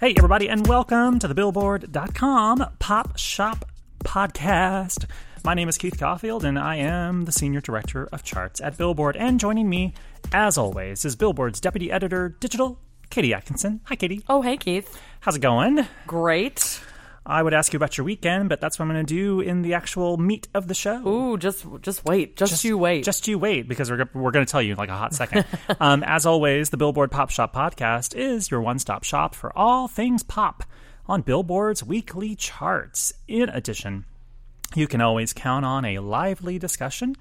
Hey, everybody, and welcome to the Billboard.com Pop Shop Podcast. My name is Keith Caulfield, and I am the Senior Director of Charts at Billboard. And joining me, as always, is Billboard's Deputy Editor Digital, Katie Atkinson. Hi, Katie. Oh, hey, Keith. How's it going? Great. I would ask you about your weekend, but that's what I'm going to do in the actual meat of the show. Ooh, just wait. Just you wait. Just you wait, because we're going to tell you in like a hot second. As always, the Billboard Pop Shop Podcast is your one-stop shop for all things pop on Billboard's weekly charts. In addition, you can always count on a lively discussion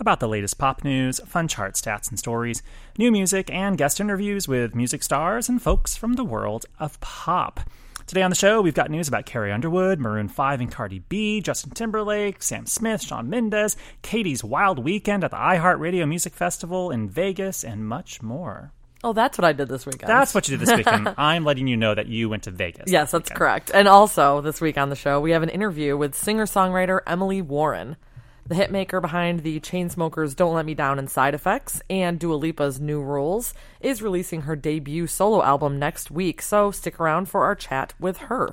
about the latest pop news, fun chart stats and stories, new music, and guest interviews with music stars and folks from the world of pop. Today on the show, we've got news about Carrie Underwood, Maroon 5 and Cardi B, Justin Timberlake, Sam Smith, Shawn Mendes, Katie's wild weekend at the iHeartRadio Music Festival in Vegas, and much more. Oh, that's what I did this weekend. That's what you did this weekend. I'm letting you know that you went to Vegas. Yes, that's correct. And also, this week on the show, we have an interview with singer-songwriter Emily Warren, the hitmaker behind the Chainsmokers' Don't Let Me Down and Side Effects, and Dua Lipa's New Rules, is releasing her debut solo album next week, so stick around for our chat with her.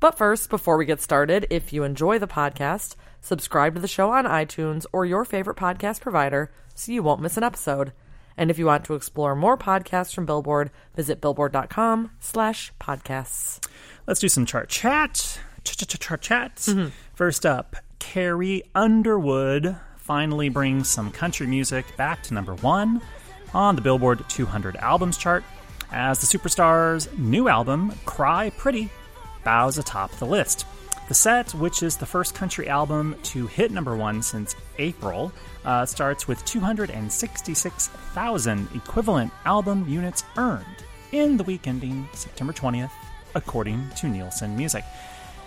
But first, before we get started, if you enjoy the podcast, subscribe to the show on iTunes or your favorite podcast provider so you won't miss an episode. And if you want to explore more podcasts from Billboard, visit billboard.com/podcasts. Let's do some chart chat. Chart chats. Mm-hmm. First up, Carrie Underwood finally brings some country music back to number one on the Billboard 200 albums chart as the superstar's new album, Cry Pretty, bows atop the list. The set, which is the first country album to hit number one since April, starts with 266,000 equivalent album units earned in the week ending September 20th, according to Nielsen Music.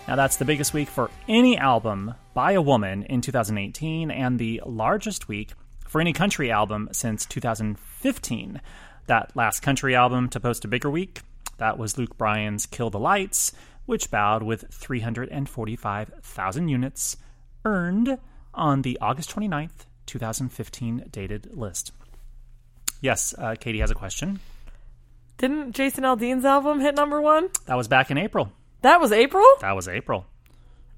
Now, that's the biggest week for any album by a woman in 2018 and the largest week for any country album since 2015. That last country album to post a bigger week, that was Luke Bryan's Kill the Lights, which bowed with 345,000 units earned on the August 29th, 2015 dated list. Yes, Katie has a question. Didn't Jason Aldean's album hit number one? That was back in April. That was April? That was April.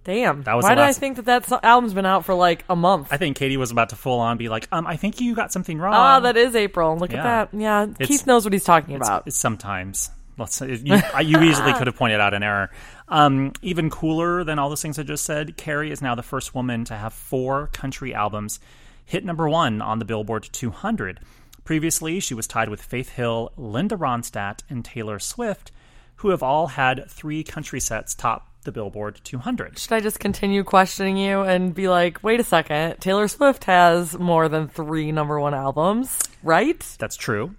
Damn. Why did I think that album's been out for like a month? I think Katie was about to full on be like, I think you got something wrong. Oh, that is April. Look at that. Yeah. Keith knows what he's talking about. It's sometimes. You easily could have pointed out an error. Even cooler than all those things I just said, Carrie is now the first woman to have four country albums hit number one on the Billboard 200. Previously, she was tied with Faith Hill, Linda Ronstadt, and Taylor Swift, who have all had three country sets top the Billboard 200. Should I just continue questioning you and be like, wait a second, Taylor Swift has more than three number one albums, right? That's true.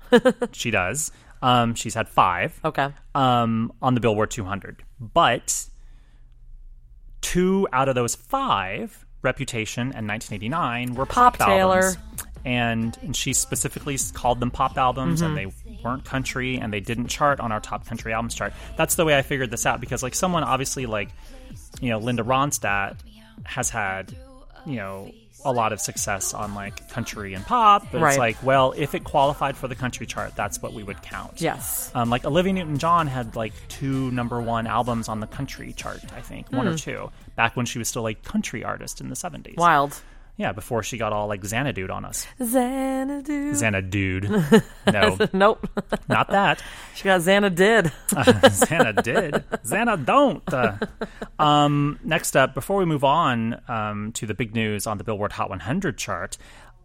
She does. She's had five. Okay. On the Billboard 200. But two out of those five, Reputation and 1989, were pop albums. And she specifically called them pop albums, mm-hmm. and they weren't country, and they didn't chart on our top country albums chart. That's the way I figured this out, because like someone obviously, like, you know, Linda Ronstadt has had, you know, a lot of success on like country and pop, but it's like, well, if it qualified for the country chart, that's what we would count. Yes. Like Olivia Newton-John had like two number one albums on the country chart, I think, one or two, back when she was still a country artist in the 70s. Wild. Yeah, before she got all like Xanadude on us. Xanadude. No. Nope. Not that. She got Xanadid. Xanadid. Xana don't. Next up, before we move on to the big news on the Billboard Hot 100 chart,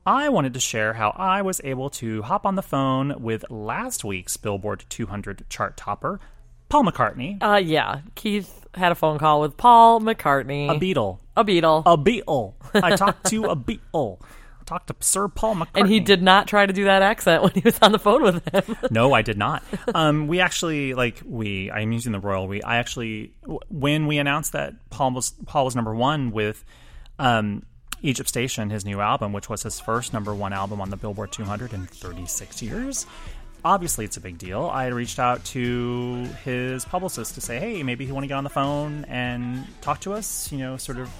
I wanted to share how I was able to hop on the phone with last week's Billboard 200 chart topper, Paul McCartney. Yeah, Keith had a phone call with Paul McCartney. A Beatle. I talked to a Beatle. I talked to Sir Paul McCartney. And he did not try to do that accent when he was on the phone with him. No, I did not. I'm using the royal we. I actually, when we announced that Paul was number one with Egypt Station, his new album, which was his first number one album on the Billboard 200 in 36 years, obviously, it's a big deal. I had reached out to his publicist to say, hey, maybe he want to get on the phone and talk to us. You know, sort of,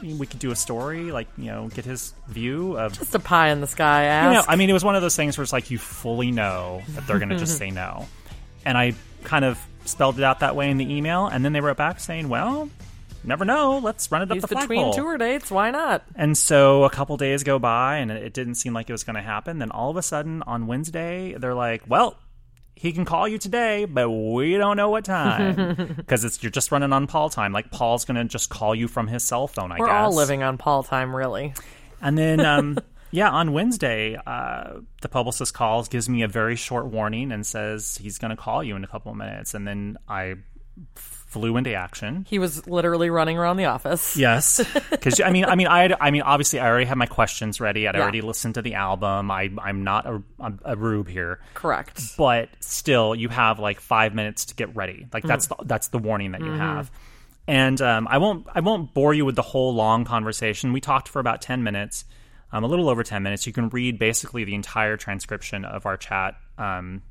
we could do a story, like, you know, get his view of... Just a pie in the sky ask. You know, I mean, it was one of those things where it's like, you fully know that they're going to just say no. And I kind of spelled it out that way in the email, and then they wrote back saying, well, never know, let's run it up the flagpole. Between tour dates, why not? And so a couple days go by, and it didn't seem like it was going to happen. Then all of a sudden, on Wednesday, they're like, well, he can call you today, but we don't know what time. Because you're just running on Paul time. Like, Paul's going to just call you from his cell phone, I guess. We're all living on Paul time, really. And then... yeah, on Wednesday, the publicist calls, gives me a very short warning, and says he's going to call you in a couple of minutes. And then I flew into action. He was literally running around the office. Yes, because I mean, obviously, I already had my questions ready. I'd already listened to the album. I'm not a rube here, correct? But still, you have like 5 minutes to get ready. Like that's the warning that you have. And I won't bore you with the whole long conversation. We talked for about 10 minutes. A little over 10 minutes. You can read basically the entire transcription of our chat on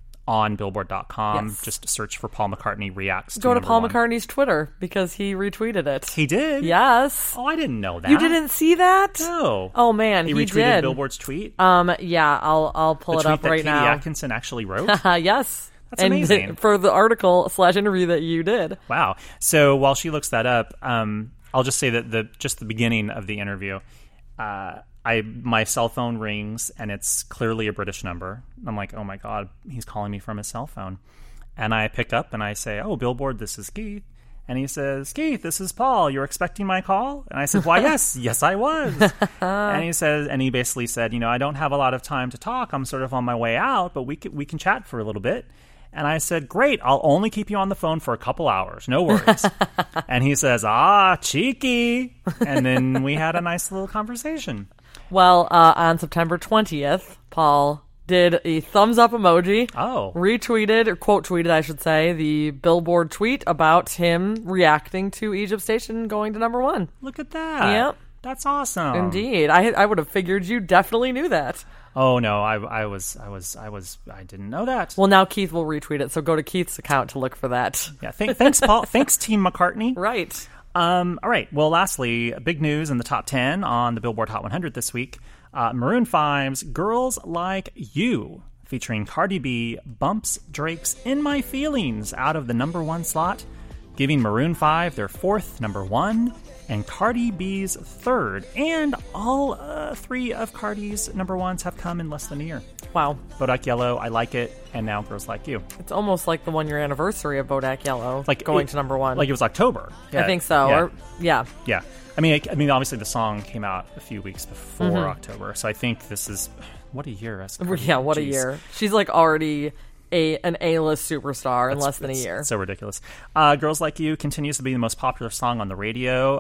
Billboard.com. Yes. Just search for Paul McCartney Reacts. Go to Paul McCartney's Twitter because he retweeted it. He did? Yes. Oh, I didn't know that. You didn't see that? No. Oh, man, he retweeted did. Billboard's tweet? Yeah, I'll pull it up right now. The tweet that Katie Atkinson actually wrote? Yes. That's amazing. For the article / interview that you did. Wow. So while she looks that up, I'll just say that the beginning of the interview... my cell phone rings, and it's clearly a British number. I'm like, oh my God, he's calling me from his cell phone. And I pick up and I say, oh, Billboard, this is Keith. And he says, Keith, this is Paul. You're expecting my call? And I said, why, yes, I was. And he says, and he basically said, I don't have a lot of time to talk. I'm sort of on my way out, but we can chat for a little bit. And I said, great, I'll only keep you on the phone for a couple hours. No worries. And he says, cheeky. And then we had a nice little conversation. Well, on September 20th, Paul did a thumbs up emoji. Oh. Retweeted, or quote tweeted, I should say, the Billboard tweet about him reacting to Egypt Station going to #1. Look at that. Yep. That's awesome. Indeed. I would have figured you definitely knew that. Oh no, I didn't know that. Well, now Keith will retweet it, so go to Keith's account to look for that. Yeah, thanks, Paul. Thanks, Team McCartney. Right. All right. Well, lastly, big news in the top 10 on the Billboard Hot 100 this week: Maroon 5's "Girls Like You," featuring Cardi B, bumps Drake's "In My Feelings" out of the #1 slot, giving Maroon 5 their fourth #1. And Cardi B's third, and all three of Cardi's #1s have come in less than a year. Wow. Bodak Yellow, I Like It, and now Girls Like You. It's almost like the 1 year anniversary of Bodak Yellow, like going to #1. Like it was October. Yeah. I think so. Yeah. Yeah. I mean, obviously the song came out a few weeks before October, so I think this is what a year. Yeah, what a year. She's like already an A-list superstar in less than a year. So ridiculous. Girls Like You continues to be the most popular song on the radio,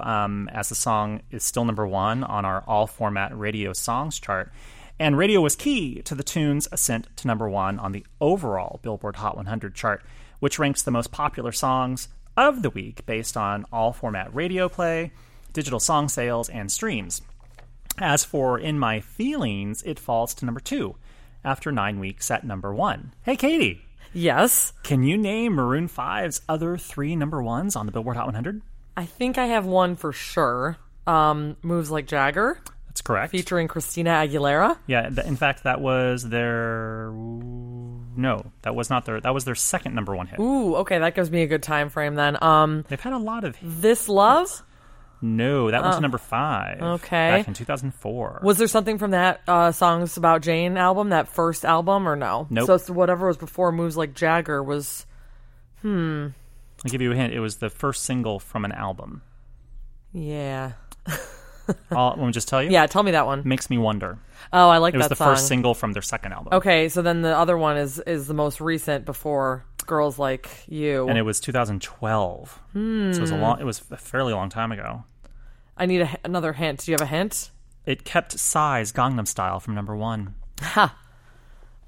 as the song is still #1 on our all-format radio songs chart. And radio was key to the tune's ascent to #1 on the overall Billboard Hot 100 chart, which ranks the most popular songs of the week based on all-format radio play, digital song sales, and streams. As for In My Feelings, it falls to #2. After 9 weeks at #1. Hey, Katie. Yes? Can you name Maroon 5's other three #1s on the Billboard Hot 100? I think I have one for sure. Moves Like Jagger. That's correct. Featuring Christina Aguilera. Yeah, in fact, that was their... No, that was not their... That was their second #1 hit. Ooh, okay, that gives me a good time frame then. They've had a lot of hits. This Love? No, that went to #5. Okay. Back in 2004. Was there something from that Songs About Jane album, that first album, or no? Nope. So it's whatever was before Moves Like Jagger was... I'll give you a hint. It was the first single from an album. Yeah. Want me to just tell you? Yeah, tell me that one. Makes Me Wonder. Oh, I like that song. It was the first single from their second album. Okay, so then the other one is the most recent before... Girls Like You. And it was 2012. So it was a fairly long time ago. I need another hint. Do you have a hint? It kept Psy's Gangnam Style from #1. Ha!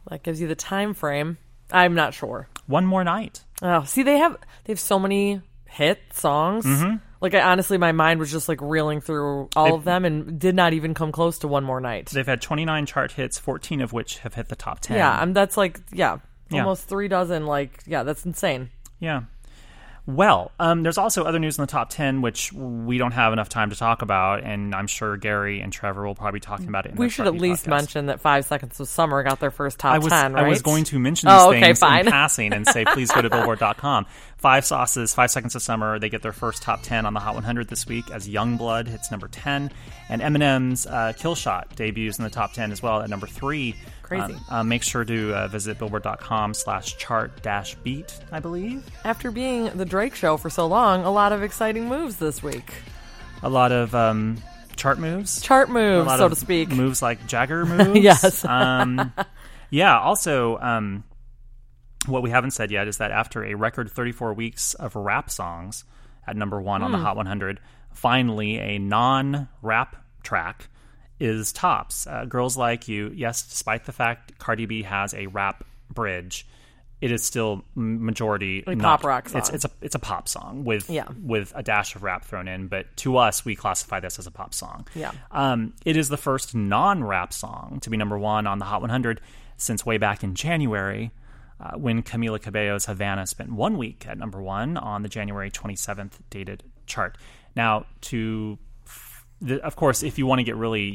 That gives you the time frame. I'm not sure. One More Night. Oh, see, they have so many hit songs. Mm-hmm. Like, honestly, my mind was just, like, reeling through all of them and did not even come close to One More Night. They've had 29 chart hits, 14 of which have hit the top 10. Yeah, that's like, yeah. Yeah. Almost 3 dozen, that's insane. Yeah. Well, there's also other news in the top 10, which we don't have enough time to talk about, and I'm sure Gary and Trevor will probably be talking about it in the podcast. We should at least mention that 5 Seconds of Summer got their first top 10, right? I was going to mention these things in passing and say, please go to Billboard.com. Five Sauces, 5 Seconds of Summer, they get their first top 10 on the Hot 100 this week as Youngblood hits number 10. And Eminem's Kill Shot debuts in the top 10 as well at number 3. Crazy. Make sure to visit billboard.com/chart-beat, I believe. After being the Drake show for so long, a lot of exciting moves this week. A lot of... Chart moves, so to speak. Moves like Jagger moves. Yes. Yeah, also... what we haven't said yet is that after a record 34 weeks of rap songs at number one on the Hot 100, finally a non-rap track is tops. Girls Like You, yes, despite the fact Cardi B has a rap bridge, it is still majority... pop rock song. It's a pop song with a dash of rap thrown in, but to us, we classify this as a pop song. Yeah. It is the first non-rap song to be number one on the Hot 100 since way back in January... when Camila Cabello's Havana spent 1 week at number one on the January 27th dated chart. Now, of course, if you want to get really,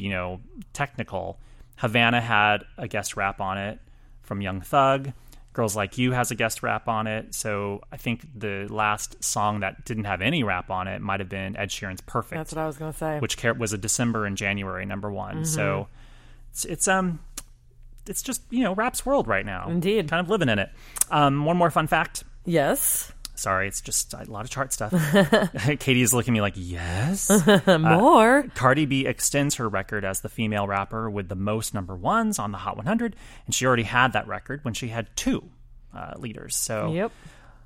technical, Havana had a guest rap on it from Young Thug. Girls Like You has a guest rap on it. So I think the last song that didn't have any rap on it might have been Ed Sheeran's Perfect. That's what I was going to say. Which was a December and January number one. Mm-hmm. So it's just, rap's world right now. Indeed. Kind of living in it. One more fun fact. Yes. Sorry, it's just a lot of chart stuff. Katie is looking at me like, yes? More? Cardi B extends her record as the female rapper with the most number ones on the Hot 100, and she already had that record when she had two leaders. So, yep.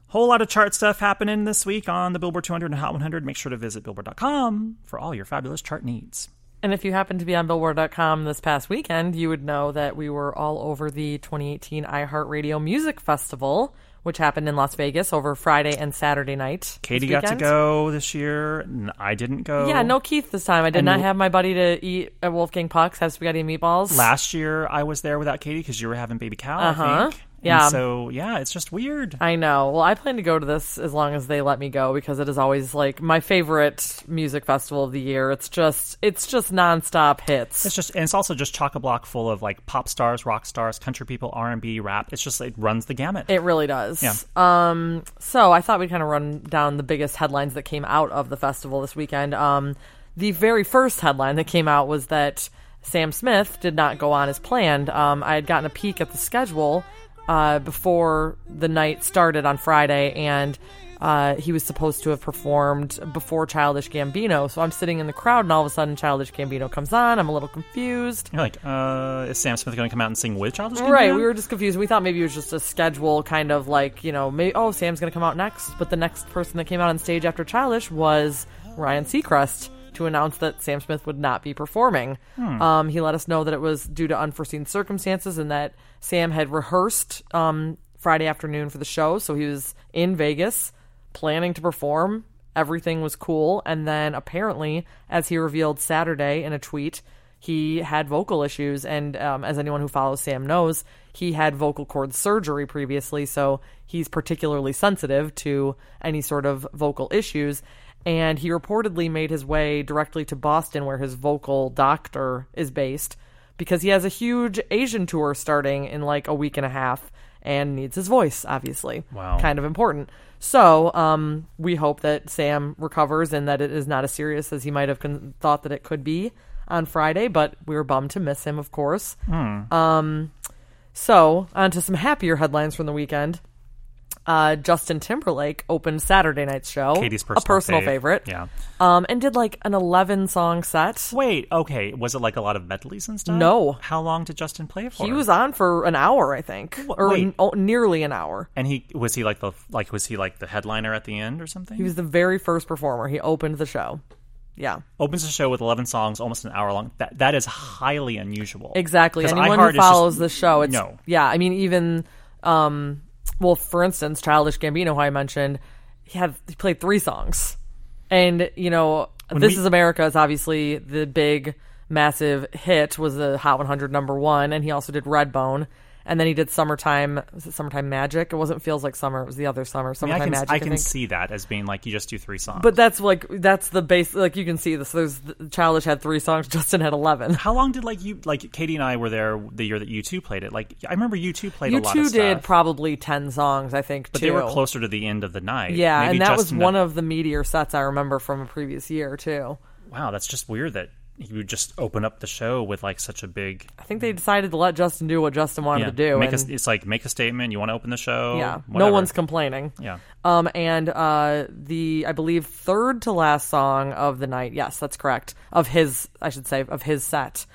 Whole lot of chart stuff happening this week on the Billboard 200 and Hot 100. Make sure to visit billboard.com for all your fabulous chart needs. And if you happened to be on Billboard.com this past weekend, you would know that we were all over the 2018 iHeartRadio Music Festival, which happened in Las Vegas over Friday and Saturday night. Katie got to go this year. And I didn't go. Yeah, no Keith this time. I did not have my buddy to eat at Wolfgang Puck's, have spaghetti and meatballs. Last year, I was there without Katie because you were having baby cow, I think. Yeah. And so, it's just weird. I know. Well, I plan to go to this as long as they let me go because it is always like my favorite music festival of the year. It's just nonstop hits. It's also just chock-a-block full of like pop stars, rock stars, country people, R&B, rap. It's just it runs the gamut. It really does. Yeah. So I thought we'd kind of run down the biggest headlines that came out of the festival this weekend. The very first headline that came out was that Sam Smith did not go on as planned. I had gotten a peek at the schedule before the night started on Friday, and he was supposed to have performed before Childish Gambino. So I'm sitting in the crowd, and all of a sudden Childish Gambino comes on. I'm a little confused. You're like, is Sam Smith going to come out and sing with Childish Gambino? Right, we were just confused. We thought maybe it was just a schedule kind of like, maybe, oh, Sam's going to come out next. But the next person that came out on stage after Childish was Ryan Seacrest, to announce that Sam Smith would not be performing. He let us know that it was due to unforeseen circumstances and that Sam had rehearsed Friday afternoon for the show, so he was in Vegas planning to perform. Everything was cool, and then apparently, as he revealed Saturday in a tweet, he had vocal issues, and as anyone who follows Sam knows, he had vocal cord surgery previously, so he's particularly sensitive to any sort of vocal issues. And he reportedly made his way directly to Boston, where his vocal doctor is based, because he has a huge Asian tour starting in like a week and a half and needs his voice, obviously. Wow. Kind of important. So we hope that Sam recovers and that it is not as serious as he might have thought that it could be on Friday, but we were bummed to miss him, of course. So on to some happier headlines from the weekend. Justin Timberlake opened Saturday night's show. Katie's personal favorite. Yeah. And did like an 11-song set. Wait, okay. Was it like a lot of medleys and stuff? No. How long did Justin play for? He was on for an hour, I think. Nearly an hour. And was he like the headliner at the end or something? He was the very first performer. He opened the show. Yeah. Opens the show with 11 songs, almost an hour long. That is highly unusual. Exactly. Anyone who follows the show, yeah, I mean, even well, for instance, Childish Gambino, who I mentioned, he played 3 songs. And, This Is America is obviously the big, massive hit, was the Hot 100 number 1, and he also did Redbone. And then he did Summertime. Was it Summertime Magic? It wasn't Feels Like Summer. It was the other summer. Summertime Magic, I can see that as being like, you just do three songs. But that's like, that's the base. Like, you can see this. There's Childish had 3 songs. Justin had 11. How long did like you, like Katie and I were there the year that U2 played it. Like, I remember U2 played a lot of stuff. U2 did probably 10 songs, I think, but too. They were closer to the end of the night. Yeah, maybe, and that Justin was one of the meteor sets I remember from a previous year, too. Wow, that's just weird that he would just open up the show with like such a big... I think they decided to let Justin do what Justin wanted to do. It's like, make a statement. You want to open the show? Yeah. Whatever. No one's complaining. Yeah. The, I believe, third to last song of the night. Yes, that's correct. Of his, I should say, of his set.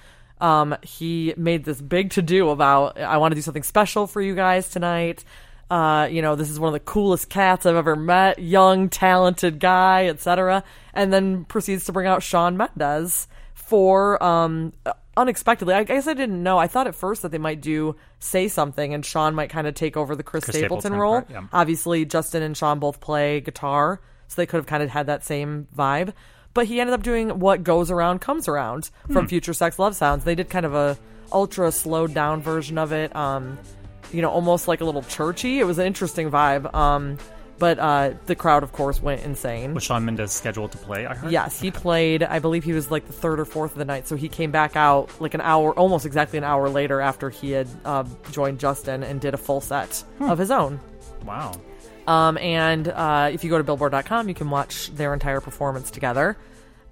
He made this big to-do about, I want to do something special for you guys tonight. You know, this is one of the coolest cats I've ever met. Young, talented guy, etc. And then proceeds to bring out Shawn Mendes for unexpectedly. I guess I didn't know. I thought at first that they might do Say Something and Shawn might kind of take over the Chris Stapleton role. Part, yeah. Obviously, Justin and Shawn both play guitar, so they could have kind of had that same vibe. But he ended up doing What Goes Around Comes Around from Future Sex Love Sounds. They did kind of a ultra slowed down version of it, you know, almost like a little churchy. It was an interesting vibe. But the crowd, of course, went insane. Was Shawn Mendes scheduled to play, I heard? Yes, he played. I believe he was like the third or fourth of the night. So he came back out like an hour, almost exactly an hour later after he had joined Justin and did a full set of his own. Wow. If you go to Billboard.com, you can watch their entire performance together.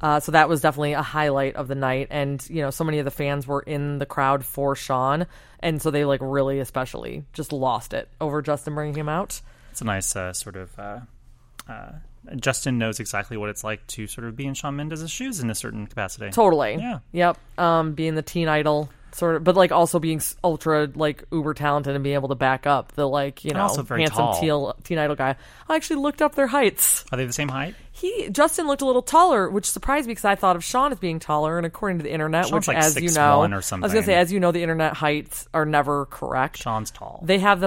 So that was definitely a highlight of the night. And, you know, so many of the fans were in the crowd for Shawn. And so they like really especially just lost it over Justin bringing him out. It's a nice Justin knows exactly what it's like to sort of be in Shawn Mendes' shoes in a certain capacity. Totally. Yeah. Yep. Being the teen idol sort of, but like also being ultra like uber talented and being able to back up the like, you know, also very handsome teen idol guy. I actually looked up their heights. Are they the same height? Justin looked a little taller, which surprised me because I thought of Shawn as being taller. And according to the internet, Shawn's which like as 6'1" you know, or something. I was gonna say, as you know, the internet heights are never correct. Shawn's tall. They have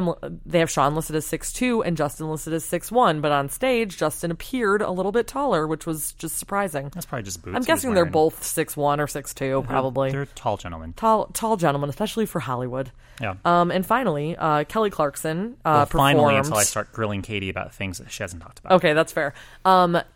Shawn listed as 6'2" and Justin listed as 6'1", but on stage, Justin appeared a little bit taller, which was just surprising. That's probably just boots. I'm guessing they're both 6'1" or 6'2", probably. They're tall gentlemen. Tall gentlemen, especially for Hollywood. Yeah. And finally, Kelly Clarkson performed. Finally, until I start grilling Katie about things that she hasn't talked about. Okay, that's fair.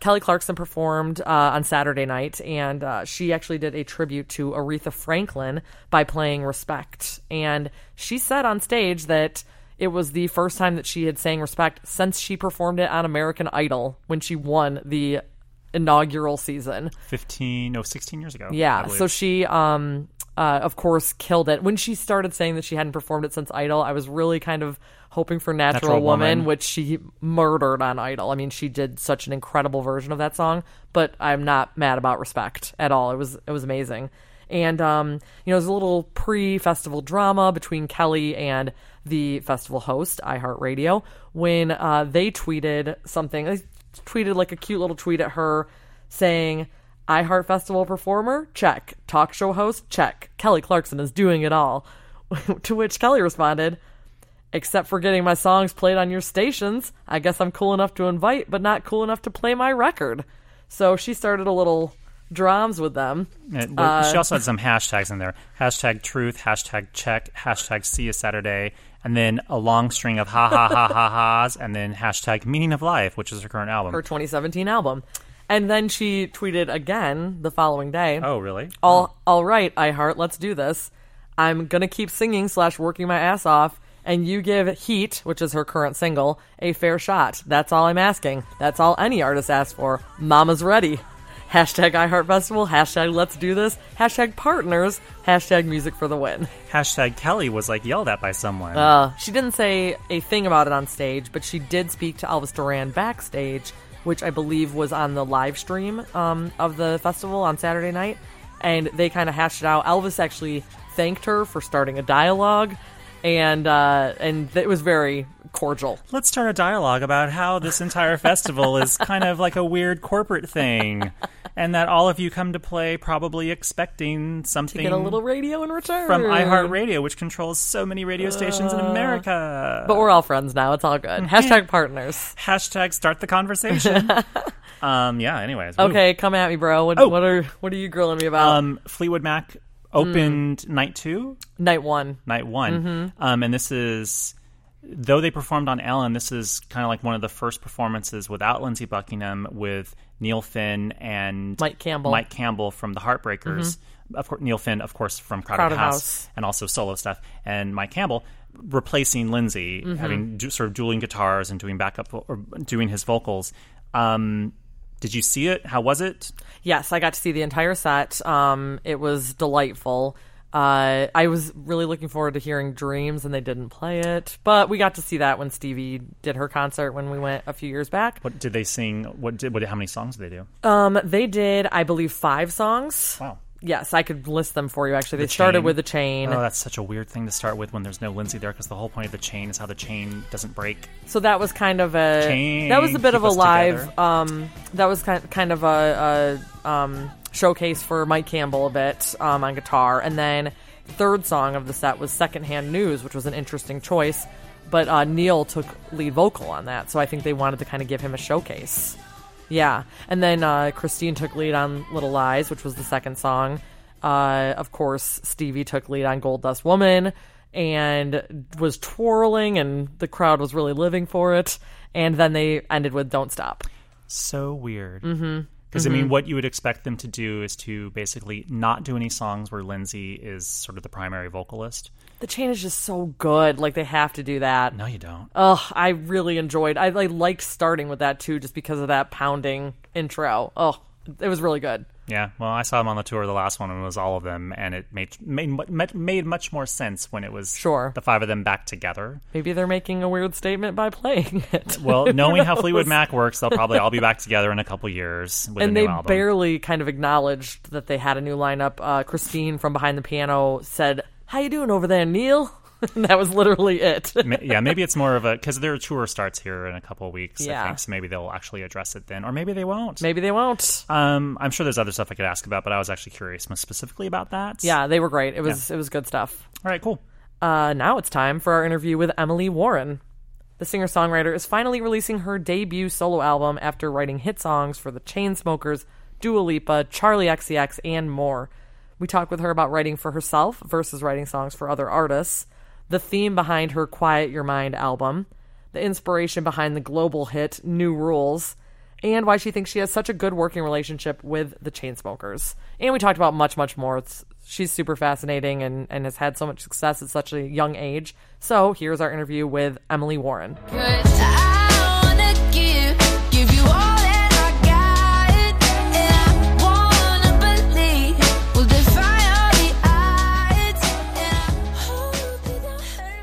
Kelly Clarkson performed on Saturday night, and she actually did a tribute to Aretha Franklin by playing Respect. And she said on stage that it was the first time that she had sang Respect since she performed it on American Idol when she won the inaugural season. 16 years ago. Yeah, so she... of course, killed it. When she started saying that she hadn't performed it since Idol, I was really kind of hoping for Natural Woman, which she murdered on Idol. I mean, she did such an incredible version of that song, but I'm not mad about Respect at all. It was amazing. And, you know, there's a little pre-festival drama between Kelly and the festival host, iHeartRadio, when they tweeted something. They tweeted like a cute little tweet at her saying... iHeart Festival performer? Check. Talk show host? Check. Kelly Clarkson is doing it all. To which Kelly responded, except for getting my songs played on your stations. I guess I'm cool enough to invite, but not cool enough to play my record. So she started a little drums with them. She also had some hashtags in there. Hashtag truth, hashtag check, hashtag see you Saturday, and then a long string of ha ha ha ha ha's, and then hashtag meaning of life, which is her current album. Her 2017 album. And then she tweeted again the following day. Oh, really? All right, iHeart, let's do this. I'm going to keep singing / working my ass off, and you give Heat, which is her current single, a fair shot. That's all I'm asking. That's all any artist asks for. Mama's ready. Hashtag iHeart Festival, hashtag let's do this, hashtag partners, hashtag music for the win. Hashtag Kelly was like yelled at by someone. She didn't say a thing about it on stage, but she did speak to Elvis Duran backstage, which I believe was on the live stream of the festival on Saturday night. And they kind of hashed it out. Elvis actually thanked her for starting a dialogue. And it was very cordial. Let's start a dialogue about how this entire festival is kind of like a weird corporate thing. And that all of you come to play probably expecting something. To get a little radio in return. From iHeartRadio, which controls so many radio stations in America. But we're all friends now. It's all good. Hashtag partners. Hashtag start the conversation. Anyways. Okay, come at me, bro. What are you grilling me about? Fleetwood Mac opened night two? Night one. Mm-hmm. And this is, though they performed on Ellen, this is kind of like one of the first performances without Lindsey Buckingham, with Neil Finn and Mike Campbell from the Heartbreakers. Mm-hmm. Of course, Neil Finn, of course, from Crowded House, and also solo stuff, and Mike Campbell replacing Lindsey, mm-hmm. having sort of dueling guitars and doing backup or doing his vocals. Did you see it? How was it? Yes, I got to see the entire set. It was delightful. I was really looking forward to hearing Dreams, and they didn't play it. But we got to see that when Stevie did her concert when we went a few years back. What did they sing? How many songs did they do? They did, I believe, 5 songs. Wow. Yes, I could list them for you, actually. They started with The Chain. Oh, that's such a weird thing to start with when there's no Lindsey there, because the whole point of The Chain is how the chain doesn't break. So that was kind of a... Chain, that was a bit of a live... that was kind of a showcase for Mike Campbell a bit on guitar. And then third song of the set was Secondhand News, which was an interesting choice. But Neil took lead vocal on that, so I think they wanted to kind of give him a showcase. Yeah, and then Christine took lead on Little Lies, which was the second song. Of course, Stevie took lead on Gold Dust Woman and was twirling, and the crowd was really living for it. And then they ended with Don't Stop. So weird. Mm-hmm. Because, mm-hmm. I mean, what you would expect them to do is to basically not do any songs where Lindsey is sort of the primary vocalist. The Chain is just so good. Like, they have to do that. No, you don't. Ugh, I really enjoyed. I liked starting with that, too, just because of that pounding intro. Oh, it was really good. Yeah, well, I saw them on the tour, the last one, and it was all of them, and it made much more sense when it was the 5 of them back together. Maybe they're making a weird statement by playing it. Well, knowing how Fleetwood Mac works, they'll probably all be back together in a couple years with a new album. And they barely kind of acknowledged that they had a new lineup. Christine from behind the piano said, "How you doing over there, Neil?" And that was literally it. Yeah, maybe it's more of a... Because their tour starts here in a couple of weeks, yeah. I think, so maybe they'll actually address it then. Or maybe they won't. I'm sure there's other stuff I could ask about, but I was actually curious most specifically about that. Yeah, they were great. It was good stuff. All right, cool. Now it's time for our interview with Emily Warren. The singer-songwriter is finally releasing her debut solo album after writing hit songs for The Chainsmokers, Dua Lipa, Charlie XCX, and more. We talk with her about writing for herself versus writing songs for other artists, the theme behind her Quiet Your Mind album, the inspiration behind the global hit New Rules, and why she thinks she has such a good working relationship with the Chainsmokers. And we talked about much, much more. She's super fascinating and has had so much success at such a young age. So here's our interview with Emily Warren.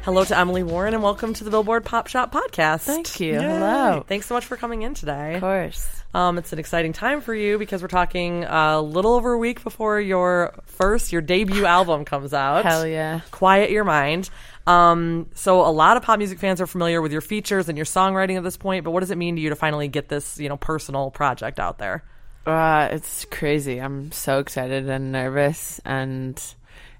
Hello to Emily Warren, and welcome to the Billboard Pop Shop Podcast. Thank you. Yay. Hello. Thanks so much for coming in today. Of course. It's an exciting time for you because we're talking a little over a week before your debut album comes out. Hell yeah. Quiet Your Mind. So a lot of pop music fans are familiar with your features and your songwriting at this point, but what does it mean to you to finally get this, personal project out there? It's crazy. I'm so excited and nervous, and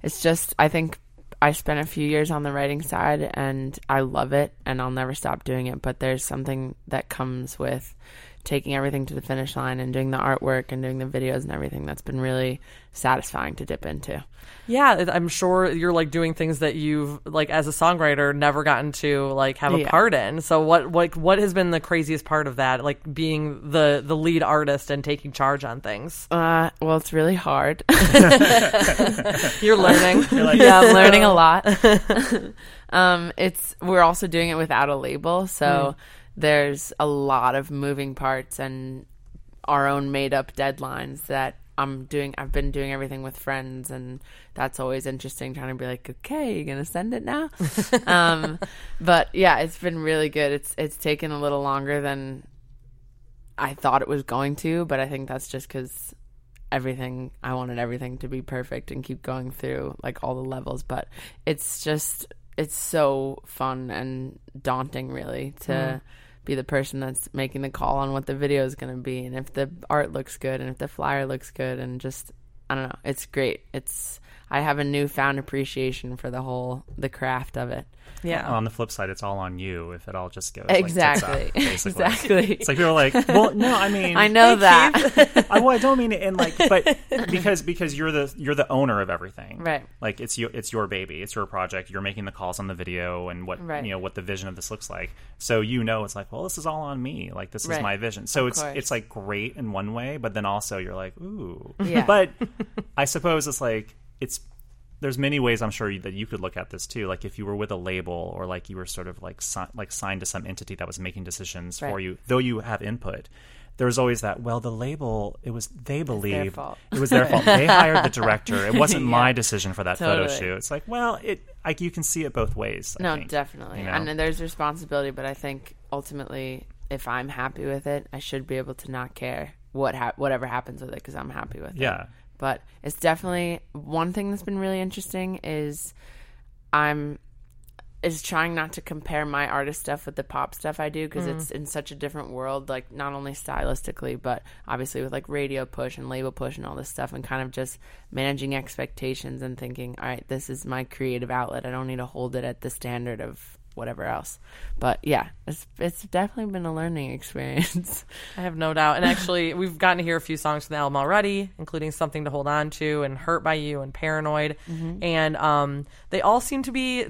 it's just, I think, I spent a few years on the writing side, and I love it, and I'll never stop doing it. But there's something that comes with taking everything to the finish line and doing the artwork and doing the videos and everything that's been really satisfying to dip into. Yeah, I'm sure you're doing things that you've as a songwriter never gotten to have a part in. So what has been the craziest part of that? Being the lead artist and taking charge on things. Well, it's really hard. You're learning. I'm learning a lot. We're also doing it without a label, so. There's a lot of moving parts and our own made-up deadlines that I've been doing everything with friends, and that's always interesting, trying to be okay, you're going to send it now? But, yeah, it's been really good. It's taken a little longer than I thought it was going to, but I think that's just because I wanted everything to be perfect and keep going through, all the levels. But it's just... It's so fun and daunting, really, to be the person that's making the call on what the video is going to be, and if the art looks good and if the flyer looks good, and just, I don't know, it's great. I have a newfound appreciation for the craft of it. Yeah. Well, on the flip side, it's all on you if it all just goes like, tits up, basically. Exactly. It's like people are like, well, no, I mean, I know that. I don't mean it in like, but because you're the owner of everything, right? Like it's your baby, it's your project. You're making the calls on the video and what what the vision of this looks like. So it's like, well, this is all on me. Like this is my vision. So it's like great in one way, but then also you're like, ooh. Yeah. But I suppose it's like there's many ways I'm sure that you could look at this too. Like if you were with a label or like you were sort of like signed to some entity that was making decisions for you, though you have input, there's always that, well, the label, it was their fault. They hired the director. It wasn't my decision for that photo shoot. It's like, well, you can see it both ways. I think, definitely. And there's responsibility, but I think ultimately if I'm happy with it, I should be able to not care whatever happens with it because I'm happy with it. Yeah. But it's definitely one thing that's been really interesting is I'm trying not to compare my artist stuff with the pop stuff I do because it's in such a different world, like not only stylistically, but obviously with like radio push and label push and all this stuff and kind of just managing expectations and thinking, all right, this is my creative outlet. I don't need to hold it at the standard of whatever else. But yeah, it's definitely been a learning experience. I have no doubt. And actually, we've gotten to hear a few songs from the album already, including Something to Hold On To and Hurt By You and Paranoid. Mm-hmm. And they all seem to be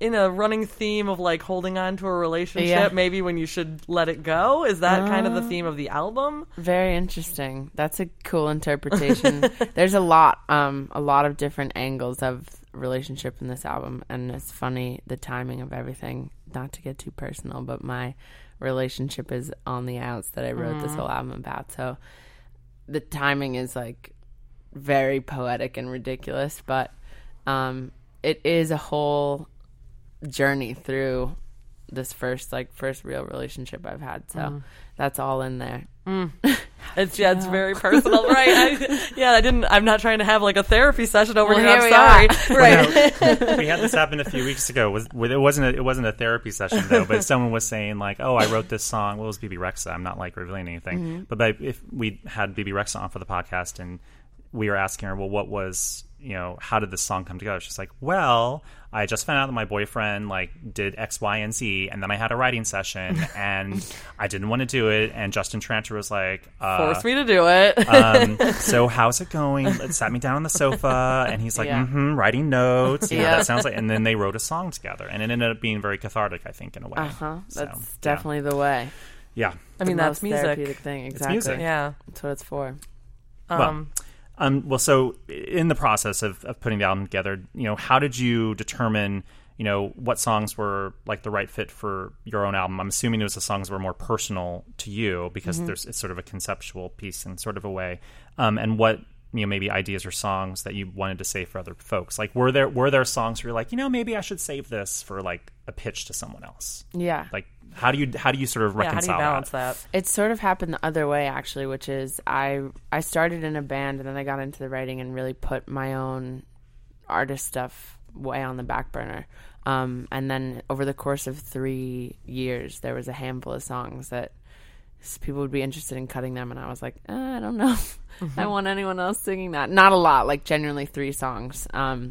in a running theme of like holding on to a relationship, maybe when you should let it go. Is that kind of the theme of the album? Very interesting. That's a cool interpretation. There's a lot of different angles of relationship in this album, and it's funny the timing of everything. Not to get too personal, but my relationship is on the outs that I wrote this whole album about, so the timing is like very poetic and ridiculous, but it is a whole journey through this first real relationship I've had, so that's all in there. It's very personal, right? I'm not trying to have like a therapy session over here. I'm sorry. Right. Well, we had this happen a few weeks ago. It wasn't a therapy session though, but someone was saying like, oh, I wrote this song. Well, it was BB Rexa. I'm not like revealing anything, but if we had BB Rexa on for the podcast and we were asking her, well, what was, how did this song come together? She's like, well, I just found out that my boyfriend like did X, Y, and Z, and then I had a writing session, and I didn't want to do it. And Justin Tranter was like, forced me to do it. So how's it going? It sat me down on the sofa, and he's like, writing notes. That sounds like. And then they wrote a song together, and it ended up being very cathartic, I think, in a way. So, that's definitely the way. Yeah, I mean that's music. Therapeutic thing, exactly. It's music. Yeah, that's what it's for. So in the process of putting the album together, how did you determine, what songs were like the right fit for your own album? I'm assuming it was the songs that were more personal to you because it's sort of a conceptual piece in sort of a way. And what, maybe ideas or songs that you wanted to save for other folks. Like, were there songs where you're like, maybe I should save this for like a pitch to someone else? Yeah. Like, how do you sort of reconcile how do you balance that? It sort of happened the other way actually, which is I started in a band and then I got into the writing and really put my own artist stuff way on the back burner. And then over the course of 3 years, there was a handful of songs that people would be interested in cutting them, and I was like, I don't know. I want anyone else singing that. Not a lot, like genuinely 3 songs,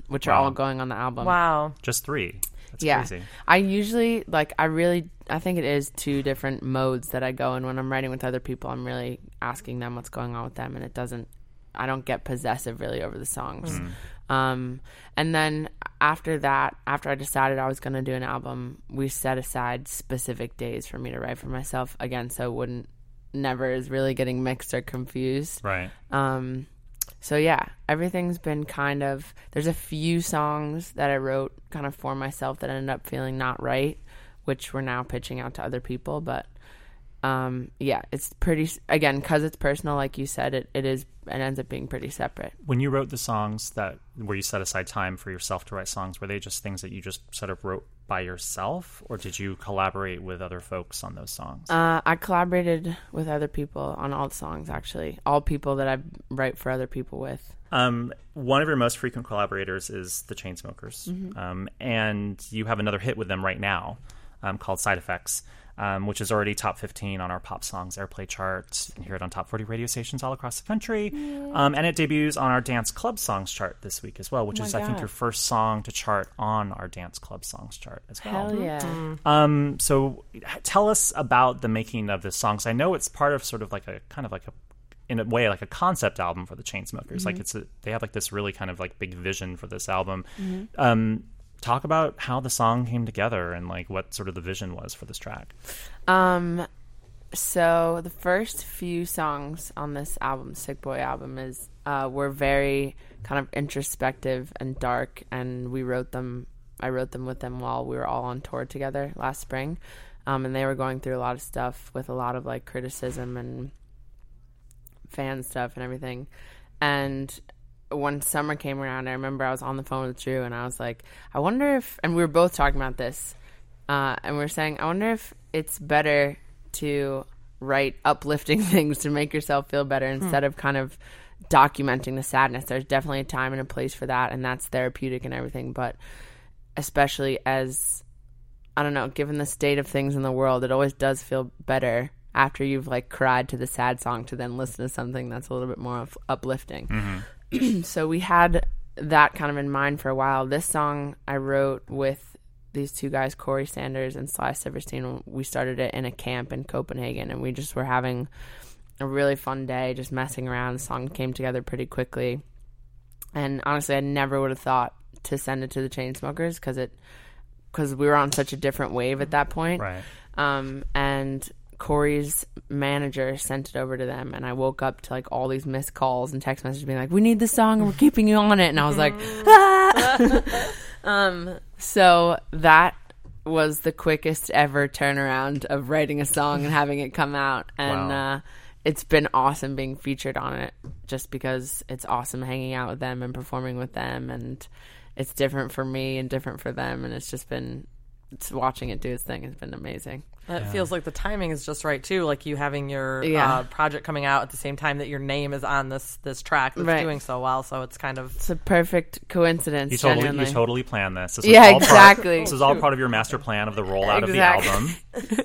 which are all going on the album. Wow. Just 3? That's crazy. I usually, like, I think it is 2 different modes that I go in. When I'm writing with other people, I'm really asking them what's going on with them, and I don't get possessive really over the songs. And then after I decided I was going to do an album, we set aside specific days for me to write for myself again, so it wouldn't never is really getting mixed or confused. Right. So yeah, everything's been kind of, there's a few songs that I wrote kind of for myself that ended up feeling not right, which we're now pitching out to other people, but it's pretty, again, because it's personal, like you said, it ends up being pretty separate. When you wrote the songs where you set aside time for yourself to write songs, were they just things that you just sort of wrote by yourself, or did you collaborate with other folks on those songs? I collaborated with other people on all the songs, actually. All people that I write for other people with. One of your most frequent collaborators is The Chainsmokers, and you have another hit with them right now. called Side Effects, which is already top 15 on our pop songs airplay charts. You can hear it on top 40 radio stations all across the country. And it debuts on our Dance Club Songs chart this week as well, which is, I think, your first song to chart on our Dance Club Songs chart as well. Hell yeah. So tell us about the making of this song. So I know it's part of sort of like a kind of like a, in a way, like a concept album for the Chainsmokers. Mm-hmm. Like it's a, they have like this really kind of like big vision for this album. Mm-hmm. Talk about how the song came together and like what sort of the vision was for this track. So the first few songs on this album, Sick Boy album, is were very kind of introspective and dark, and we wrote them. I wrote them with them while we were all on tour together last spring, and they were going through a lot of stuff with a lot of like criticism and fan stuff and everything. And when summer came around, I remember I was on the phone with Drew and I was like, I wonder if, and we were both talking about this, and we were saying, I wonder if it's better to write uplifting things to make yourself feel better instead of kind of documenting the sadness. There's definitely a time and a place for that, and that's therapeutic and everything, but especially as, I don't know, given the state of things in the world, it always does feel better after you've like cried to the sad song to then listen to something that's a little bit more uplifting. Mm-hmm. So we had that kind of in mind for a while. This song I wrote with these two guys, Corey Sanders and Sly Silverstein. We started it in a camp in Copenhagen, and we just were having a really fun day, just messing around. The song came together pretty quickly. And honestly, I never would have thought to send it to the Chainsmokers because we were on such a different wave at that point. Right. And Corey's manager sent it over to them, and I woke up to like all these missed calls and text messages being like, we need this song, we're keeping you on it, and I was like, ah! So that was the quickest ever turnaround of writing a song and having it come out, and wow. It's been awesome being featured on it just because it's awesome hanging out with them and performing with them, and it's different for me and different for them, and it's just been, it's watching it do its thing has been amazing. It feels like the timing is just right, too, like you having your project coming out at the same time that your name is on this track that's doing so well, so it's kind of... It's a perfect coincidence. You totally planned this. This is all part of your master plan of the rollout of the album.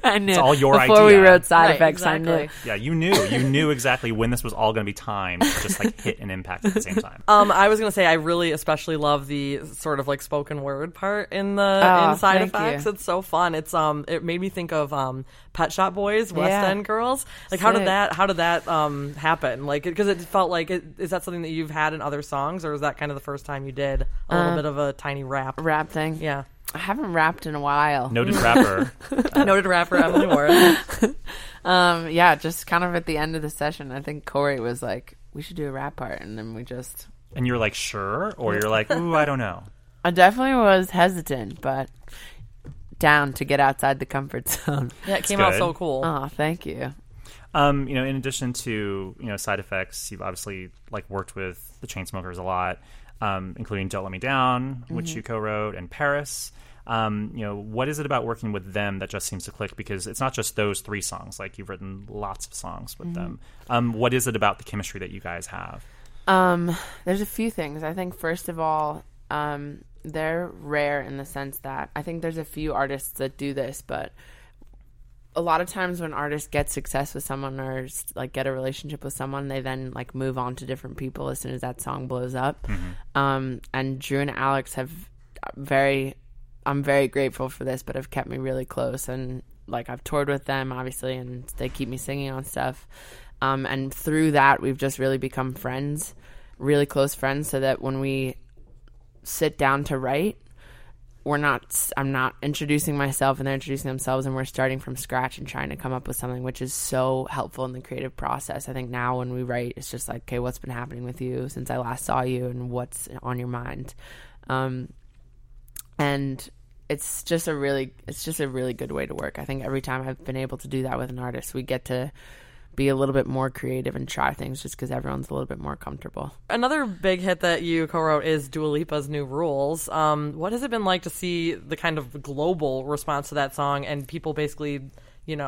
I knew. It's all your idea. Before we wrote Side Effects, exactly. I knew. Yeah, you knew. You knew exactly when this was all going to be timed to just like hit an impact at the same time. I was going to say, I really especially love the sort of like spoken word part in Side Effects. You. It's so fun. It's it made me think of Pet Shop Boys, West End Girls. Like, how did that happen? Like, because it felt like, is that something that you've had in other songs, or is that kind of the first time you did a little bit of a tiny rap thing? Yeah, I haven't rapped in a while. Noted rapper Emily Warren. Just kind of at the end of the session, I think Corey was like, "We should do a rap part," and then we just. And you're like, "Sure," or you're like, "Ooh, I don't know." I definitely was hesitant, but. Down to get outside the comfort zone. Yeah, it came out so cool. Oh, thank you. In addition to Side Effects, you've obviously like worked with the Chainsmokers a lot, including "Don't Let Me Down," which you co-wrote, and "Paris." What is it about working with them that just seems to click? Because it's not just those three songs. Like you've written lots of songs with them. What is it about the chemistry that you guys have? There's a few things. I think first of all. They're rare in the sense that I think there's a few artists that do this, but a lot of times when artists get success with someone or like get a relationship with someone, they then like move on to different people as soon as that song blows up. Mm-hmm. And Drew and Alex I'm very grateful for this, but have kept me really close, and like I've toured with them obviously, and they keep me singing on stuff. And through that, we've just really become friends, really close friends, so that when we sit down to write, I'm not introducing myself and they're introducing themselves, and we're starting from scratch and trying to come up with something, which is so helpful in the creative process. I think now when we write, it's just like, okay, what's been happening with you since I last saw you and what's on your mind? And it's just a really good way to work. I think every time I've been able to do that with an artist, we get to be a little bit more creative and try things just because everyone's a little bit more comfortable. Another big hit that you co-wrote is Dua Lipa's New Rules. What has it been like to see the kind of global response to that song and people basically,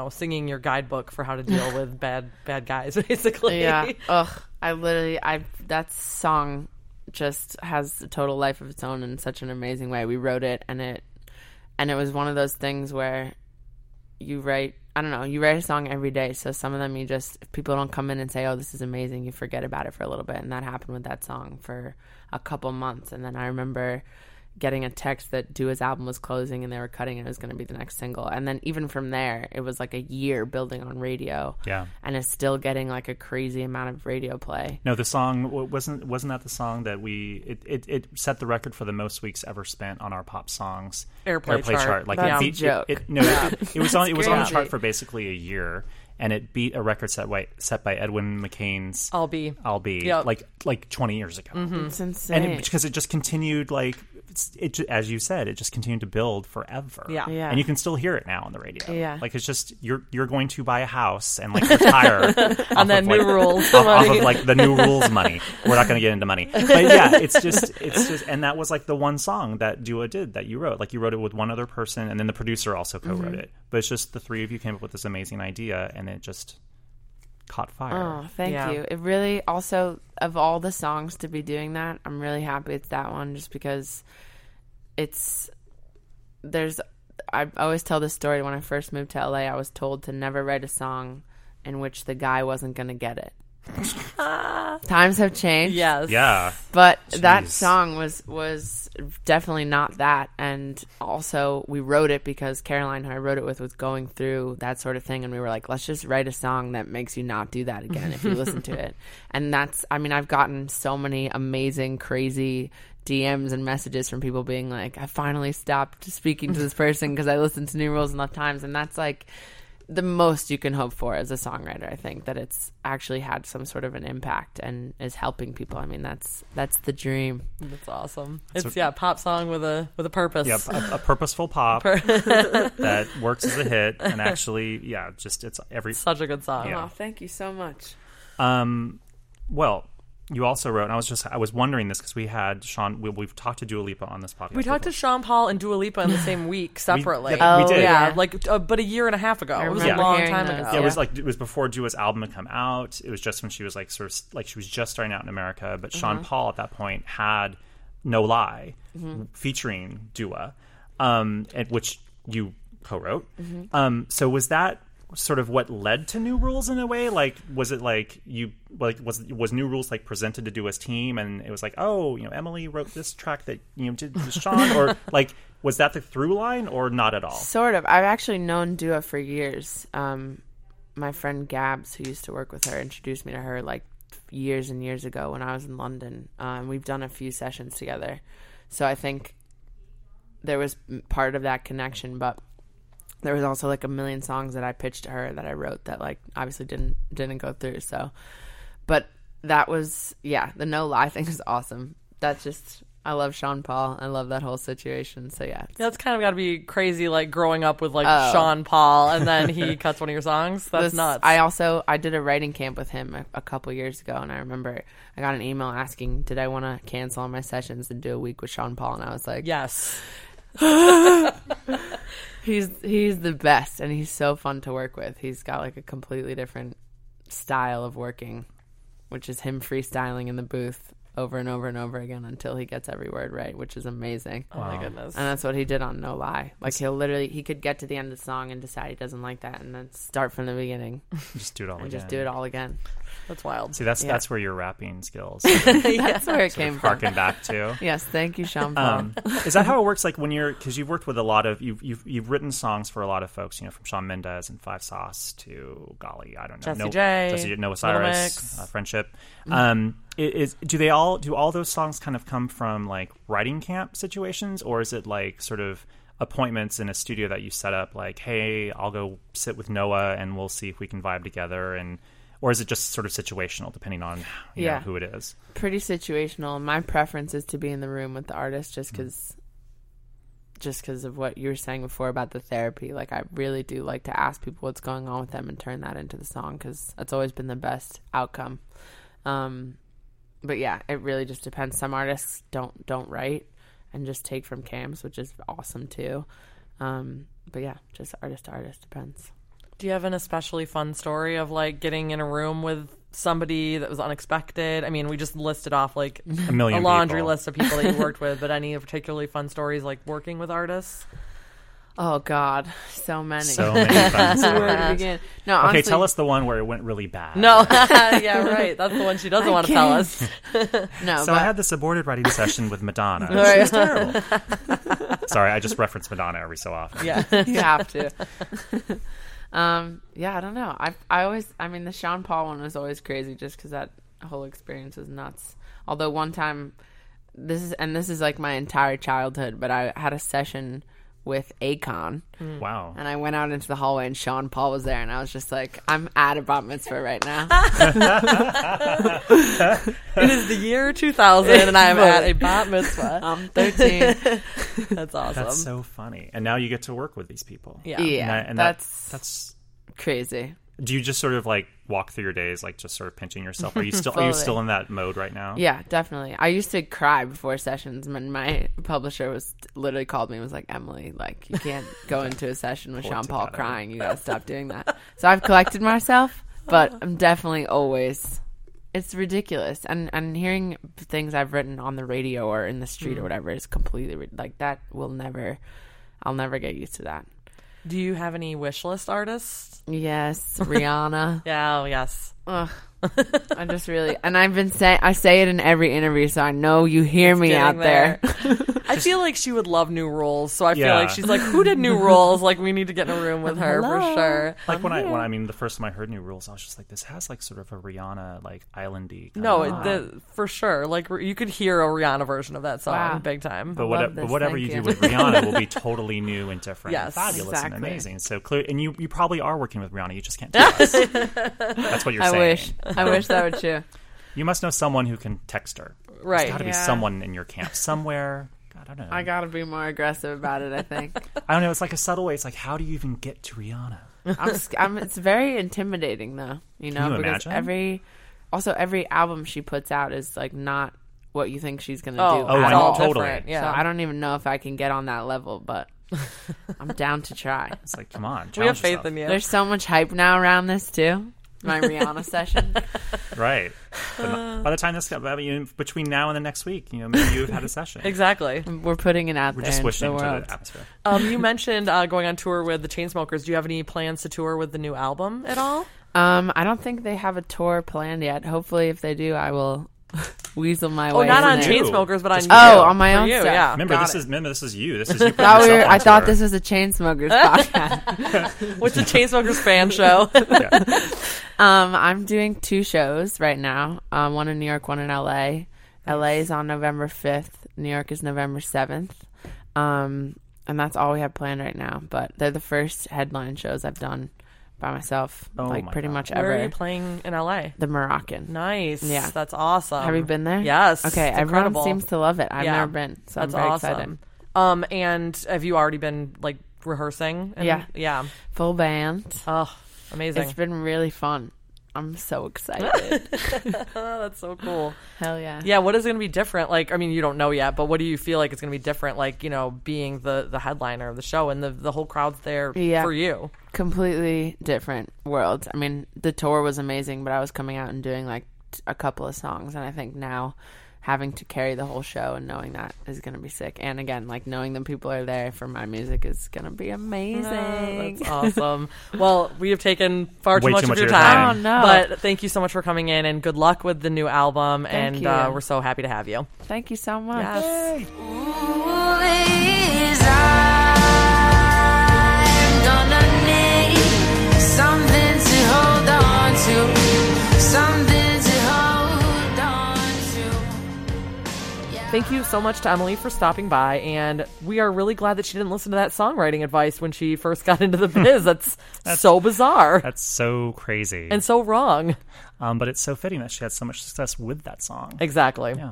singing your guidebook for how to deal with bad guys, basically? Yeah. Ugh. That song just has a total life of its own in such an amazing way. We wrote it and it And it was one of those things where you write, I don't know, you write a song every day. So some of them you just, if people don't come in and say, oh, this is amazing, you forget about it for a little bit. And that happened with that song for a couple months. And then I remember getting a text that Dua's album was closing and they were cutting it. It was going to be the next single. And then even from there, it was like a year building on radio. Yeah. And it's still getting like a crazy amount of radio play. No, the song, wasn't that the song that it set the record for the most weeks ever spent on our pop songs? Airplay chart. Like, that's a joke. It was on the chart for basically a year. And it beat a record set by Edwin McCain's "I'll Be," yep. like 20 years ago. Mm-hmm. It's insane, and because it just continued, like it as you said, it just continued to build forever. Yeah, and you can still hear it now on the radio. Yeah, like it's just you're going to buy a house and like retire on that new rules off of like the new rules money. We're not going to get into money, but yeah, it's just, and that was like the one song that Dua did that you wrote. Like you wrote it with one other person, and then the producer also co-wrote it. But it's just the three of you came up with this amazing idea, and it just caught fire. Oh, thank you. It really also, of all the songs to be doing that, I'm really happy it's that one just because I always tell this story. When I first moved to LA, I was told to never write a song in which the guy wasn't going to get it. Times have changed. Yes. Yeah. But that song was definitely not that. And also we wrote it because Caroline, who I wrote it with, was going through that sort of thing. And we were like, let's just write a song that makes you not do that again if you listen to it. And that's, I mean, I've gotten so many amazing, crazy DMs and messages from people being like, I finally stopped speaking to this person because I listened to New Rules enough times. And that's like the most you can hope for as a songwriter, I think, that it's actually had some sort of an impact and is helping people. I mean, that's the dream. That's awesome. It's a pop song with a purpose. Yeah, a purposeful pop that works as a hit and actually, yeah, just it's such a good song. Yeah. Oh, thank you so much. Well, you also wrote, and I was wondering this because we had Shawn. We've talked to Dua Lipa on this podcast. We talked to Shawn Paul and Dua Lipa in the same week separately. We did. Yeah, like but a year and a half ago. It was a long time ago. Yeah, it was before Dua's album had come out. It was just when she was like sort of like she was just starting out in America. But Shawn Paul at that point had No Lie featuring Dua, and which you co-wrote. Mm-hmm. So was that sort of what led to New Rules in a way? Like, was it like you like was New Rules like presented to Dua's team, and it was like, oh, you know, Emily wrote this track that you know did Shawn, or like was that the through line or not at all? Sort of. I've actually known Dua for years. My friend Gabs, who used to work with her, introduced me to her like years and years ago when I was in London. We've done a few sessions together, so I think there was part of that connection, but there was also like a million songs that I pitched to her that I wrote that like obviously didn't go through. So, but that was, yeah, the No Lie thing is awesome. That's just, I love Shawn Paul. I love that whole situation. So yeah, that's kind of got to be crazy. Like growing up with like Shawn Paul, and then he cuts one of your songs. That's nuts. I did a writing camp with him a couple years ago, and I remember I got an email asking, did I want to cancel all my sessions and do a week with Shawn Paul? And I was like, yes. He's the best, and he's so fun to work with. He's got like a completely different style of working, which is him freestyling in the booth over and over and over again until he gets every word right, which is amazing. Oh my goodness. And that's what he did on No Lie. Like he could get to the end of the song and decide he doesn't like that, and then start from the beginning. Just do it all again. That's wild. See, that's where your rapping skills. That's where it came from. Harken back to. Yes, thank you, Shawn Paul. Is that how it works? Like when because you've worked with a lot of you've written songs for a lot of folks. You know, from Shawn Mendes and Five Sauce to golly, I don't know, Jesse J, Noah Cyrus, Friendship. Do all those songs kind of come from like writing camp situations, or is it like sort of appointments in a studio that you set up? Like, hey, I'll go sit with Noah and we'll see if we can vibe together and. Or is it just sort of situational, depending on you know, who it is? Pretty situational. My preference is to be in the room with the artist just because of what you were saying before about the therapy. Like, I really do like to ask people what's going on with them and turn that into the song because that's always been the best outcome. But, yeah, it really just depends. Some artists don't write and just take from camps, which is awesome too. But, yeah, just artist to artist depends. Do you have an especially fun story of, like, getting in a room with somebody that was unexpected? I mean, we just listed off, like, a laundry list of people that you worked with, but any particularly fun stories, like, working with artists? Oh, God. So many. So many fun stories. Where to begin? No, honestly, okay, tell us the one where it went really bad. No. Yeah, right. That's the one she doesn't want to tell us. No. So I had this aborted writing session with Madonna. It was terrible. Sorry, I just reference Madonna every so often. Yeah, you have to. Yeah, I don't know. I mean, the Shawn Paul one was always crazy just because that whole experience was nuts. Although one time, this is like my entire childhood, but I had a session with Akon. Wow. And I went out into the hallway and Shawn Paul was there and I was just like, I'm at a bat mitzvah right now. It is the year 2000 and I'm at a bat mitzvah. I'm 13. That's awesome. That's so funny. And now you get to work with these people. Yeah. And that's crazy. Do you just sort of like walk through your days like just sort of pinching yourself? Are you still in that mode right now? Yeah, definitely. I used to cry before sessions when my publisher was literally called me and was like, Emily, like you can't go into a session with Shawn Paul crying. You gotta stop doing that. So I've collected myself, but I'm definitely always. It's ridiculous, and hearing things I've written on the radio or in the street or whatever is completely like that. I'll never get used to that. Do you have any wish list artists? Yes, Rihanna. Yeah, oh, yes. Ugh. I just really, and I've been saying, I say it in every interview, so I know you hear me out there. I feel like she would love New Rules, so I feel like she's like, who did New Rules? Like, we need to get in a room with her for sure. Like when I mean, the first time I heard New Rules, I was just like, this has like sort of a Rihanna like islandy. For sure. Like you could hear a Rihanna version of that song big time. But whatever you do with Rihanna will be totally new and different, and fabulous and amazing. So clear, and you probably are working with Rihanna. You just can't tell us. That's what you're saying. I wish that were true. You must know someone who can text her. Right. There's got to be someone in your camp somewhere. God, I don't know. I got to be more aggressive about it, I think. I don't know. It's like a subtle way. It's like, how do you even get to Rihanna? It's very intimidating, though. You know, imagine? Every album she puts out is like not what you think she's going to do. Oh, all totally. Yeah. So I don't even know if I can get on that level, but I'm down to try. It's like, come on. We have faith in you. There's so much hype now around this, too. My Rihanna session. Right. But by the time this comes, I mean, between now and the next week, you know, maybe you've had a session. Exactly. We're putting it out there. We're just wishing to the atmosphere. You mentioned going on tour with the Chainsmokers. Do you have any plans to tour with the new album at all? I don't think they have a tour planned yet. Hopefully, if they do, I will weasel my way. Oh, not on Chainsmokers, but on you. Oh, on my own stuff. Yeah. Remember, this is you. This is you. I thought this was a Chainsmokers podcast. What's a Chainsmokers fan show? Yeah. I'm doing 2 shows right now. One in New York, one in LA. LA is on November 5th. New York is November 7th. And that's all we have planned right now. But they're the first headline shows I've done by myself, much ever. Where are you playing in LA? The Moroccan. Nice. Yeah. That's awesome. Have you been there? Yes. Okay. Everyone seems to love it. I've never been, so I'm very excited. And have you already been like rehearsing? Yeah. Full band. Oh. Amazing. It's been really fun. I'm so excited. Oh, that's so cool. Hell yeah. Yeah, what is going to be different? Like, I mean, you don't know yet, but what do you feel like it's going to be different? Like, you know, being the headliner of the show and the whole crowd's there for you. Completely different worlds. I mean, the tour was amazing, but I was coming out and doing like a couple of songs. And I think now having to carry the whole show and knowing that is going to be sick. And again, like knowing the people are there for my music is going to be amazing. Oh, that's awesome. Well, we have taken way too much of your time. Oh, no. But thank you so much for coming in and good luck with the new album. Thank you. We're so happy to have you. Thank you so much. Yes. I'm gonna need something to hold on to. Thank you so much to Emily for stopping by, and we are really glad that she didn't listen to that songwriting advice when she first got into the biz. That's so bizarre. That's so crazy. And so wrong. But it's so fitting that she had so much success with that song. Exactly. Yeah.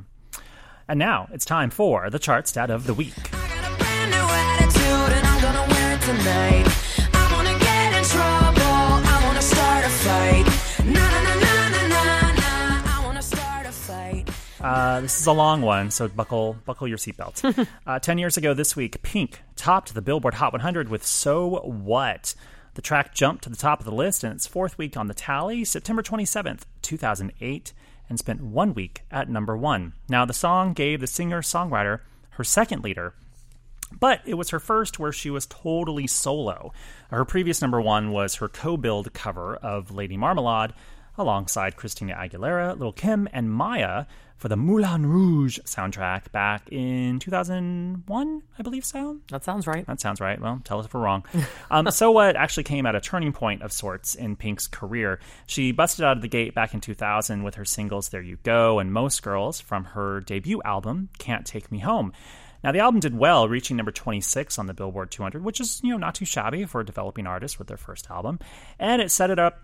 And now it's time for the chart stat of the week. I got a brand new attitude, and I'm gonna wear it tonight. I wanna get in trouble. I wanna start a fight. Na-na-na-na-na-na. I wanna start a fight. This is a long one, so buckle your seatbelts. 10 years ago this week, Pink topped the Billboard Hot 100 with So What? The track jumped to the top of the list in its 4th week on the tally, September 27th, 2008, and spent 1 week at number 1. Now, the song gave the singer-songwriter her second leader But it was her first where she was totally solo. Her previous number one was her co-billed cover of Lady Marmalade alongside Christina Aguilera, Lil' Kim, and Maya for the Moulin Rouge soundtrack back in 2001, I believe so. That sounds right. That sounds right. Well, tell us if we're wrong. So What actually came at a turning point of sorts in Pink's career. She busted out of the gate back in 2000 with her singles There You Go and Most Girls from her debut album, Can't Take Me Home. Now, the album did well, reaching number 26 on the Billboard 200, which is, not too shabby for a developing artist with their first album. And it set up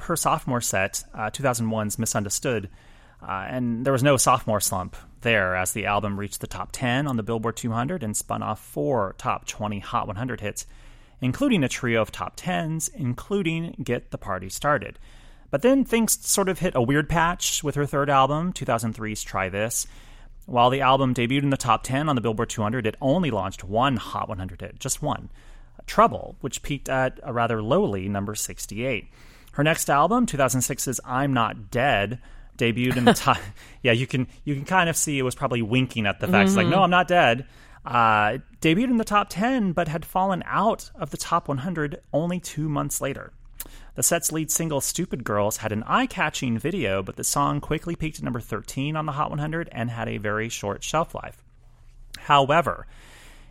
her sophomore set, 2001's Misunderstood, and there was no sophomore slump there as the album reached the top 10 on the Billboard 200 and spun off 4 top 20 Hot 100 hits, including a trio of top 10s, including Get the Party Started. But then things sort of hit a weird patch with her third album, 2003's Try This. While the album debuted in the top 10 on the Billboard 200, it only launched one Hot 100 hit, just one, Trouble, which peaked at a rather lowly number 68. Her next album, 2006's I'm Not Dead, debuted in the top... Yeah, you can kind of see it was probably winking at the fact. Mm-hmm. It's like, no, I'm not dead. It debuted in the top 10, but had fallen out of the top 100 only 2 months later. The set's lead single, Stupid Girls, had an eye-catching video, but the song quickly peaked at number 13 on the Hot 100 and had a very short shelf life. However,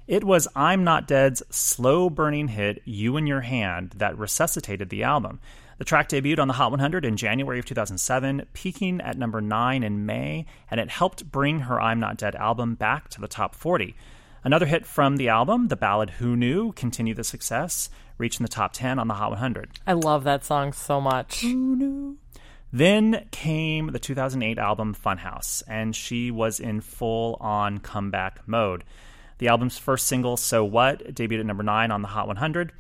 it was I'm Not Dead's slow-burning hit, You in Your Hand, that resuscitated the album. The track debuted on the Hot 100 in January of 2007, peaking at number 9 in May, and it helped bring her I'm Not Dead album back to the top 40. Another hit from the album, the ballad Who Knew, continued the success, reaching the top 10 on the Hot 100. I love that song so much. Who knew? Then came the 2008 album Funhouse, and she was in full-on comeback mode. The album's first single, So What, debuted at number 9 on the Hot 100,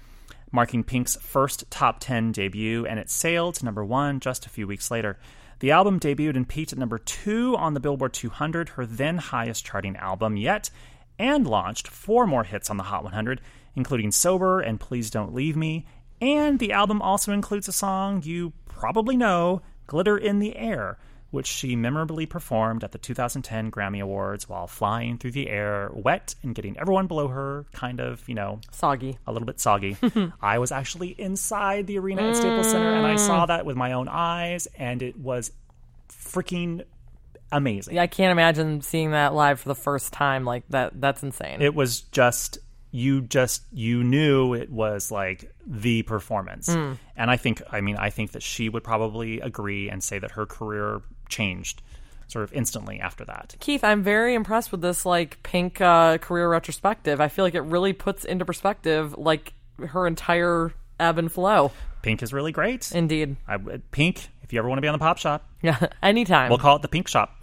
marking Pink's first top 10 debut, and it sailed to number 1 just a few weeks later. The album debuted and peaked at number 2 on the Billboard 200, her then-highest charting album yet, and launched 4 more hits on the Hot 100, including Sober and Please Don't Leave Me. And the album also includes a song you probably know, Glitter in the Air, which she memorably performed at the 2010 Grammy Awards while flying through the air, wet and getting everyone below her kind of, soggy. A little bit soggy. I was actually inside the arena at Staples Center, and I saw that with my own eyes, and it was freaking amazing. Yeah, I can't imagine seeing that live for the first time. Like that's insane. It was you knew it was like the performance. And I think that she would probably agree and say that her career changed sort of instantly after that. Keith, I'm very impressed with this Pink career retrospective. I feel like it really puts into perspective her entire ebb and flow. Pink is really great. Indeed. Pink, if you ever want to be on the Pop Shop. Yeah, anytime. We'll call it the Pink Shop.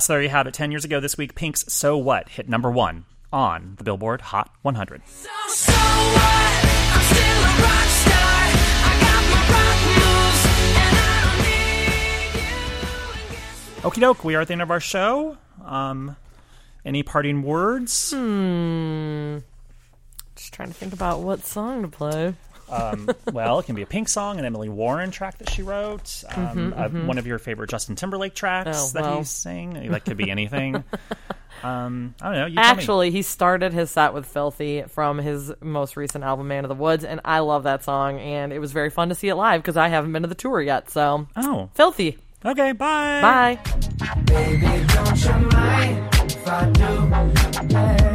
So there you have it. 10 years ago this week, Pink's So What hit number 1 on the Billboard Hot 100. So what? I'm still a rock star. I got my rock moves, and I don't need you. And okie doke, we are at the end of our show. Any parting words? Just trying to think about what song to play. Well, it can be a Pink song, an Emily Warren track that she wrote, one of your favorite Justin Timberlake tracks that he sang. That could be anything. I don't know. You actually, he started his set with Filthy from his most recent album, Man of the Woods, and I love that song, and it was very fun to see it live because I haven't been to the tour yet, so. Oh. Filthy. Okay, bye. Bye. Baby, don't you mind if I do?